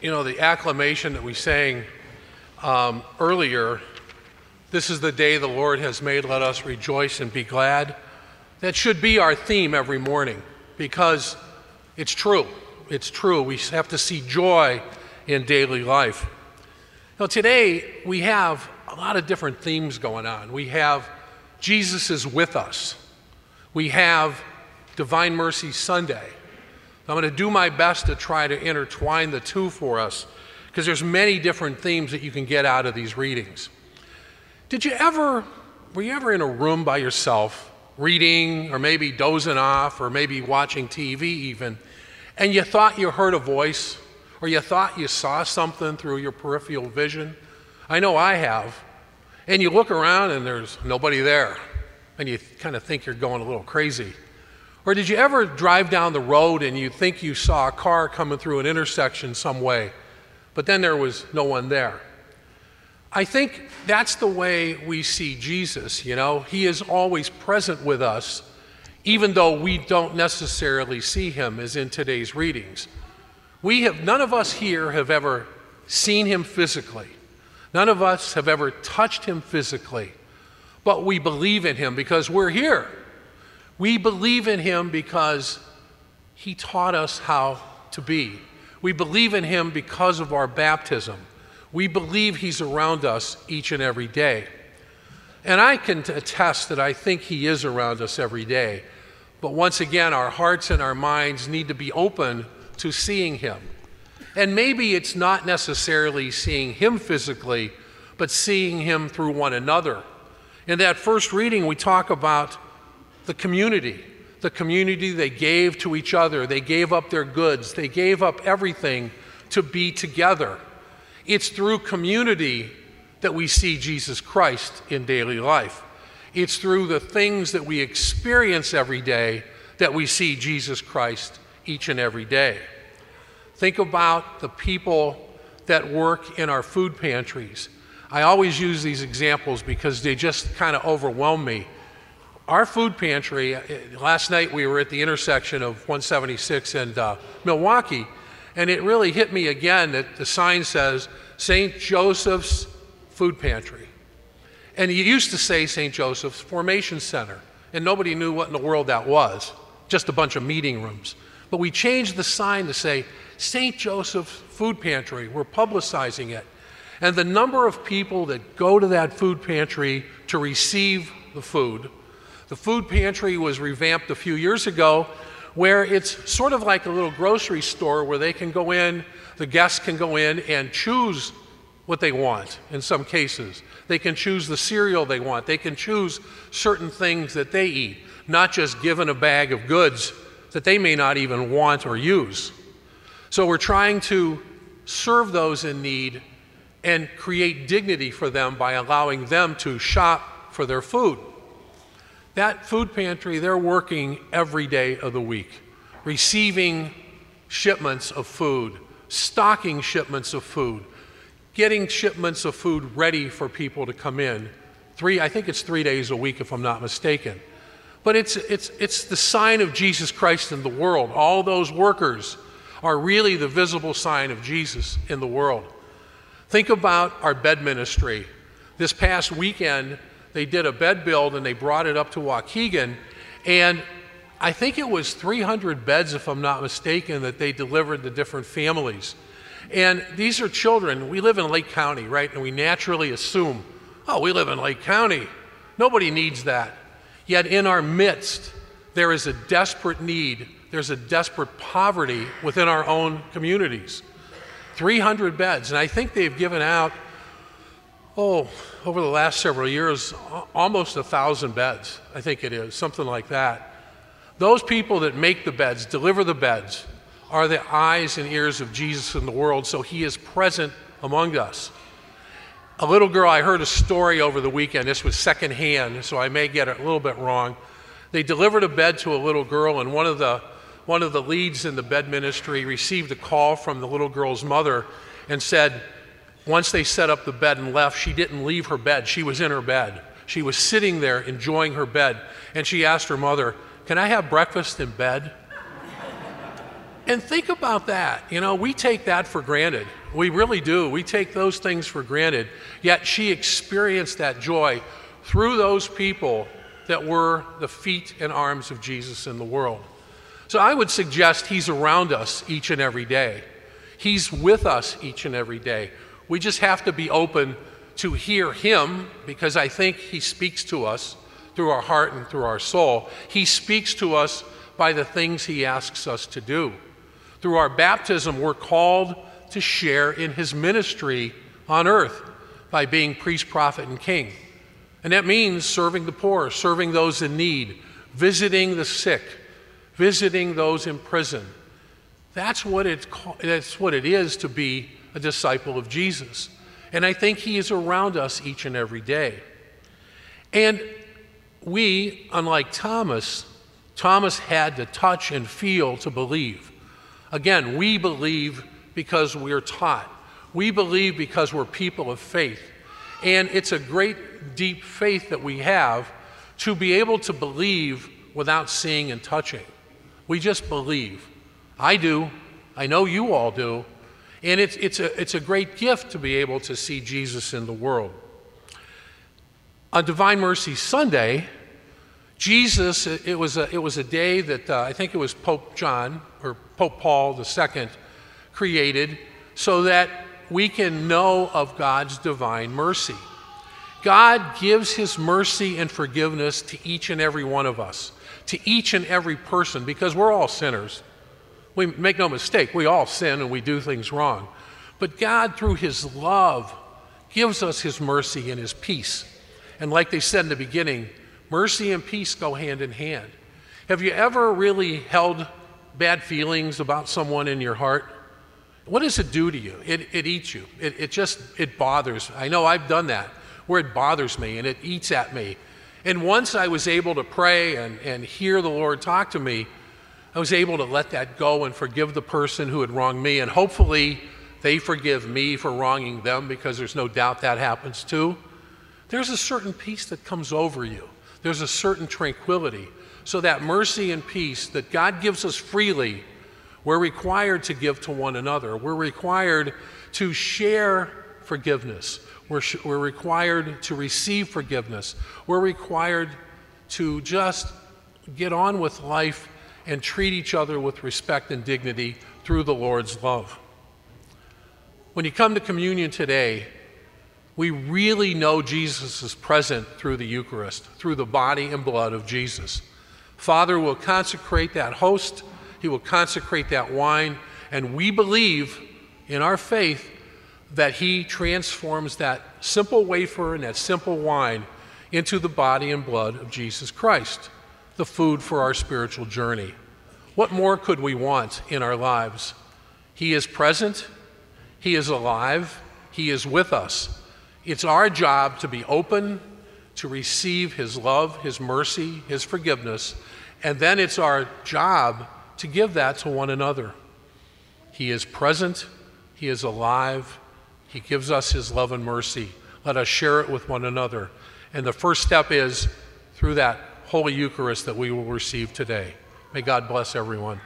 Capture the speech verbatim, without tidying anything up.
you know, the acclamation that we sang um, earlier, this is the day the Lord has made, let us rejoice and be glad. That should be our theme every morning, because it's true. It's true. We have to see joy in daily life. Now today we have a lot of different themes going on. We have Jesus is with us. We have Divine Mercy Sunday. I'm going to do my best to try to intertwine the two for us, because there's many different themes that you can get out of these readings. Did you ever, were you ever in a room by yourself reading, or maybe dozing off, or maybe watching T V even, and you thought you heard a voice, or you thought you saw something through your peripheral vision? I know I have. And you look around and there's nobody there, and you kind of think you're going a little crazy. Or did you ever drive down the road and you think you saw a car coming through an intersection some way, but then there was no one there? I think that's the way we see Jesus, you know. He is always present with us, even though we don't necessarily see him, as in today's readings. We have, none of us here have ever seen him physically. None of us have ever touched him physically, but we believe in him because we're here. We believe in him because he taught us how to be. We believe in him because of our baptism. We believe he's around us each and every day. And I can attest that I think he is around us every day. But once again, our hearts and our minds need to be open to seeing him. And maybe it's not necessarily seeing him physically, but seeing him through one another. In that first reading, we talk about the community, the community they gave to each other. They gave up their goods. They gave up everything to be together. It's through community that we see Jesus Christ in daily life. It's through the things that we experience every day that we see Jesus Christ each and every day. Think about the people that work in our food pantries. I always use these examples because they just kind of overwhelm me. Our food pantry, last night we were at the intersection of one seventy-six and uh, Milwaukee, and it really hit me again that the sign says Saint Joseph's Food Pantry. And it used to say Saint Joseph's Formation Center, and nobody knew what in the world that was, just a bunch of meeting rooms. But we changed the sign to say Saint Joseph's Food Pantry. We're publicizing it. And the number of people that go to that food pantry to receive the food. The food pantry was revamped a few years ago, where it's sort of like a little grocery store where they can go in, the guests can go in and choose what they want in some cases. They can choose the cereal they want. They can choose certain things that they eat, not just given a bag of goods that they may not even want or use. So we're trying to serve those in need and create dignity for them by allowing them to shop for their food. That food pantry, they're working every day of the week, receiving shipments of food, stocking shipments of food, getting shipments of food ready for people to come in. Three, I think it's three days a week if I'm not mistaken. But it's, it's, it's the sign of Jesus Christ in the world. All those workers are really the visible sign of Jesus in the world. Think about our bed ministry. This past weekend, they did a bed build and they brought it up to Waukegan, and I think it was three hundred beds, if I'm not mistaken, that they delivered to different families. And these are children. We live in Lake County, right? And we naturally assume, oh, we live in Lake County. Nobody needs that. Yet in our midst, there is a desperate need. There's a desperate poverty within our own communities. three hundred beds, and I think they've given out, oh, over the last several years, almost a thousand beds, I think it is, something like that. Those people that make the beds, deliver the beds, are the eyes and ears of Jesus in the world, so he is present among us. A little girl, I heard a story over the weekend, this was secondhand, so I may get it a little bit wrong. They delivered a bed to a little girl, and one of the, one of the leads in the bed ministry received a call from the little girl's mother and said, once they set up the bed and left, she didn't leave her bed. She was in her bed. She was sitting there enjoying her bed. And she asked her mother, "Can I have breakfast in bed?" And think about that. You know, we take that for granted. We really do. We take those things for granted. Yet she experienced that joy through those people that were the feet and arms of Jesus in the world. So I would suggest he's around us each and every day. He's with us each and every day. We just have to be open to hear him, because I think he speaks to us through our heart and through our soul. He speaks to us by the things he asks us to do. Through our baptism, we're called to share in his ministry on earth by being priest, prophet, and king. And that means serving the poor, serving those in need, visiting the sick, visiting those in prison. That's what it's, that's what it is to be a disciple of Jesus. And I think he is around us each and every day. And we, unlike Thomas, Thomas had to touch and feel to believe. Again, we believe because we're taught. We believe because we're people of faith. And it's a great, deep faith that we have to be able to believe without seeing and touching. We just believe. I do. I know you all do. And it's, it's, a, it's a great gift to be able to see Jesus in the world. On Divine Mercy Sunday, Jesus, it was a, it was a day that uh, I think it was Pope John, or Pope Paul the Second, created so that we can know of God's divine mercy. God gives his mercy and forgiveness to each and every one of us, to each and every person, because we're all sinners. We make no mistake, we all sin and we do things wrong. But God, through his love, gives us his mercy and his peace. And like they said in the beginning, mercy and peace go hand in hand. Have you ever really held bad feelings about someone in your heart? What does it do to you? It, it eats you. It, it just, it bothers. I know I've done that, where it bothers me and it eats at me. And once I was able to pray and, and hear the Lord talk to me, I was able to let that go and forgive the person who had wronged me. And hopefully they forgive me for wronging them, because there's no doubt that happens too. There's a certain peace that comes over you. There's a certain tranquility. So that mercy and peace that God gives us freely, we're required to give to one another. We're required to share forgiveness. We're, sh we're required to receive forgiveness. We're required to just get on with life and treat each other with respect and dignity through the Lord's love. When you come to communion today, we really know Jesus is present through the Eucharist, through the body and blood of Jesus. Father will consecrate that host, he will consecrate that wine, and we believe in our faith that he transforms that simple wafer and that simple wine into the body and blood of Jesus Christ, the food for our spiritual journey. What more could we want in our lives? He is present, he is alive, he is with us. It's our job to be open, to receive his love, his mercy, his forgiveness, and then it's our job to give that to one another. He is present, he is alive, he gives us his love and mercy. Let us share it with one another. And the first step is through that Holy Eucharist that we will receive today. May God bless everyone.